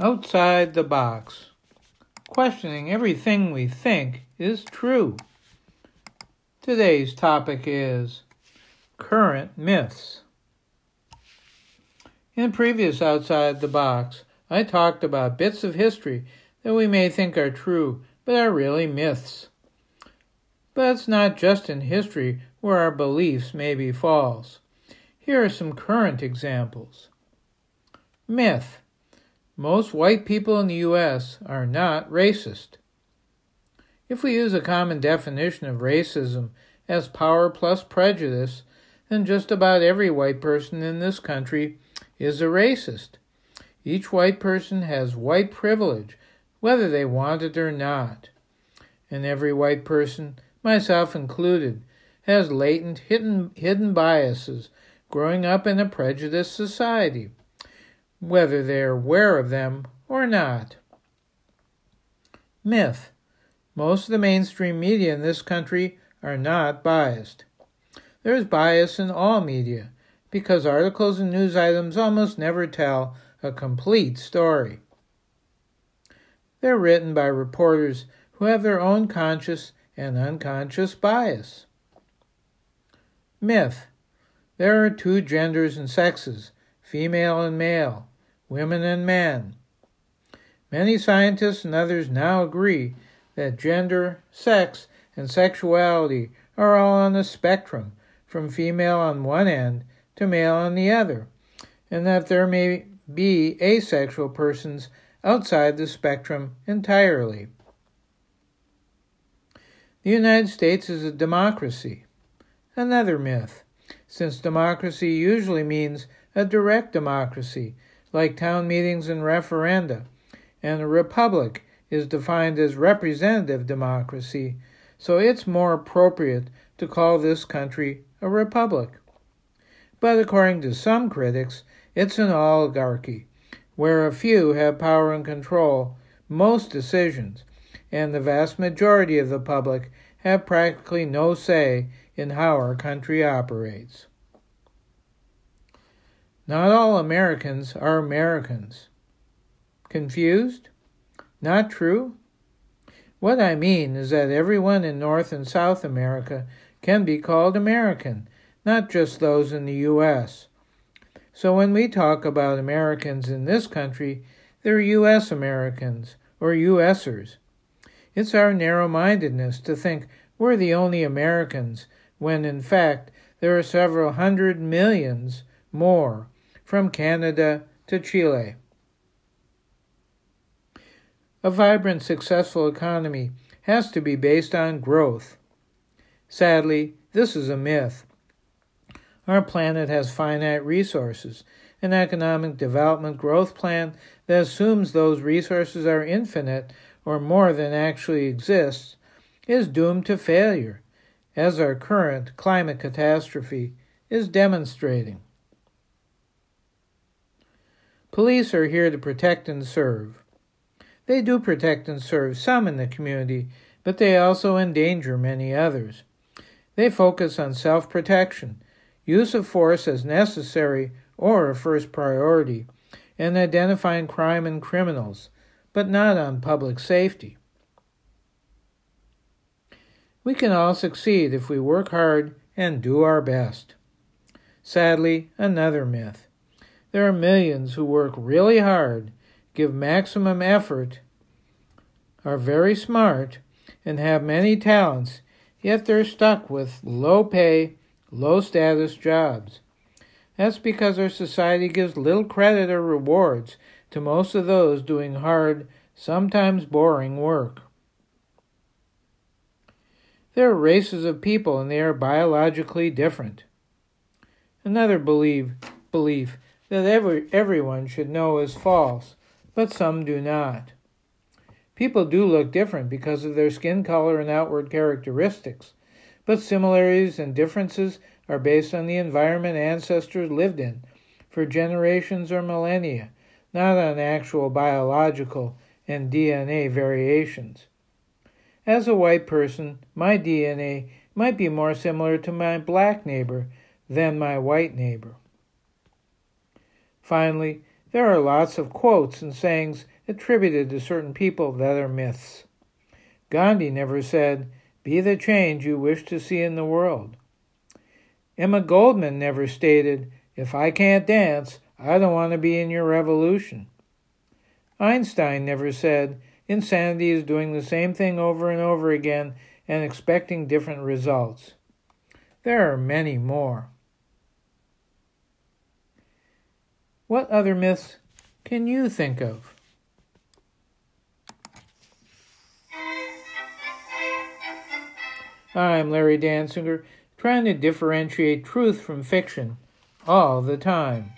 Outside the box. Questioning everything we think is true. Today's topic is current myths. In previous Outside the Box, I talked about bits of history that we may think are true, but are really myths. But it's not just in history where our beliefs may be false. Here are some current examples. Myth. Most white people in the U.S. are not racist. If we use a common definition of racism as power plus prejudice, then just about every white person in this country is a racist. Each white person has white privilege, whether they want it or not. And every white person, myself included, has latent, hidden biases growing up in a prejudiced society, whether they are aware of them or not. Myth. Most of the mainstream media in this country are not biased. There is bias in all media because articles and news items almost never tell a complete story. They're written by reporters who have their own conscious and unconscious bias. Myth. There are two genders and sexes, female and male, women and men. Many scientists and others now agree that gender, sex, and sexuality are all on a spectrum, from female on one end to male on the other, and that there may be asexual persons outside the spectrum entirely. The United States is a democracy. Another myth, since democracy usually means a direct democracy, like town meetings and referenda, and a republic is defined as representative democracy, so it's more appropriate to call this country a republic. But according to some critics, it's an oligarchy, where a few have power and control most decisions, and the vast majority of the public have practically no say in how our country operates. Not all Americans are Americans. Confused? Not true? What I mean is that everyone in North and South America can be called American, not just those in the U.S. So when we talk about Americans in this country, they're U.S. Americans or U.S.ers. It's our narrow-mindedness to think we're the only Americans when, in fact, there are several hundred millions more from Canada to Chile. A vibrant, successful economy has to be based on growth. Sadly, this is a myth. Our planet has finite resources. An economic development growth plan that assumes those resources are infinite or more than actually exists is doomed to failure, as our current climate catastrophe is demonstrating. Police are here to protect and serve. They do protect and serve some in the community, but they also endanger many others. They focus on self-protection, use of force as necessary or a first priority, and identifying crime and criminals, but not on public safety. We can all succeed if we work hard and do our best. Sadly, another myth. There are millions who work really hard, give maximum effort, are very smart, and have many talents, yet they're stuck with low pay, low status jobs. That's because our society gives little credit or rewards to most of those doing hard, sometimes boring work. There are races of people and they are biologically different. Another belief that everyone should know is false, but some do not. People do look different because of their skin color and outward characteristics, but similarities and differences are based on the environment ancestors lived in for generations or millennia, not on actual biological and DNA variations. As a white person, my DNA might be more similar to my black neighbor than my white neighbor. Finally, There are lots of quotes and sayings attributed to certain people that are myths. Gandhi never said, "Be the change you wish to see in the world." Emma Goldman never stated, "If I can't dance, I don't want to be in your revolution." Einstein never said, "Insanity is doing the same thing over and over again and expecting different results." There are many more. What other myths can you think of? I'm Larry Dansinger, trying to differentiate truth from fiction all the time.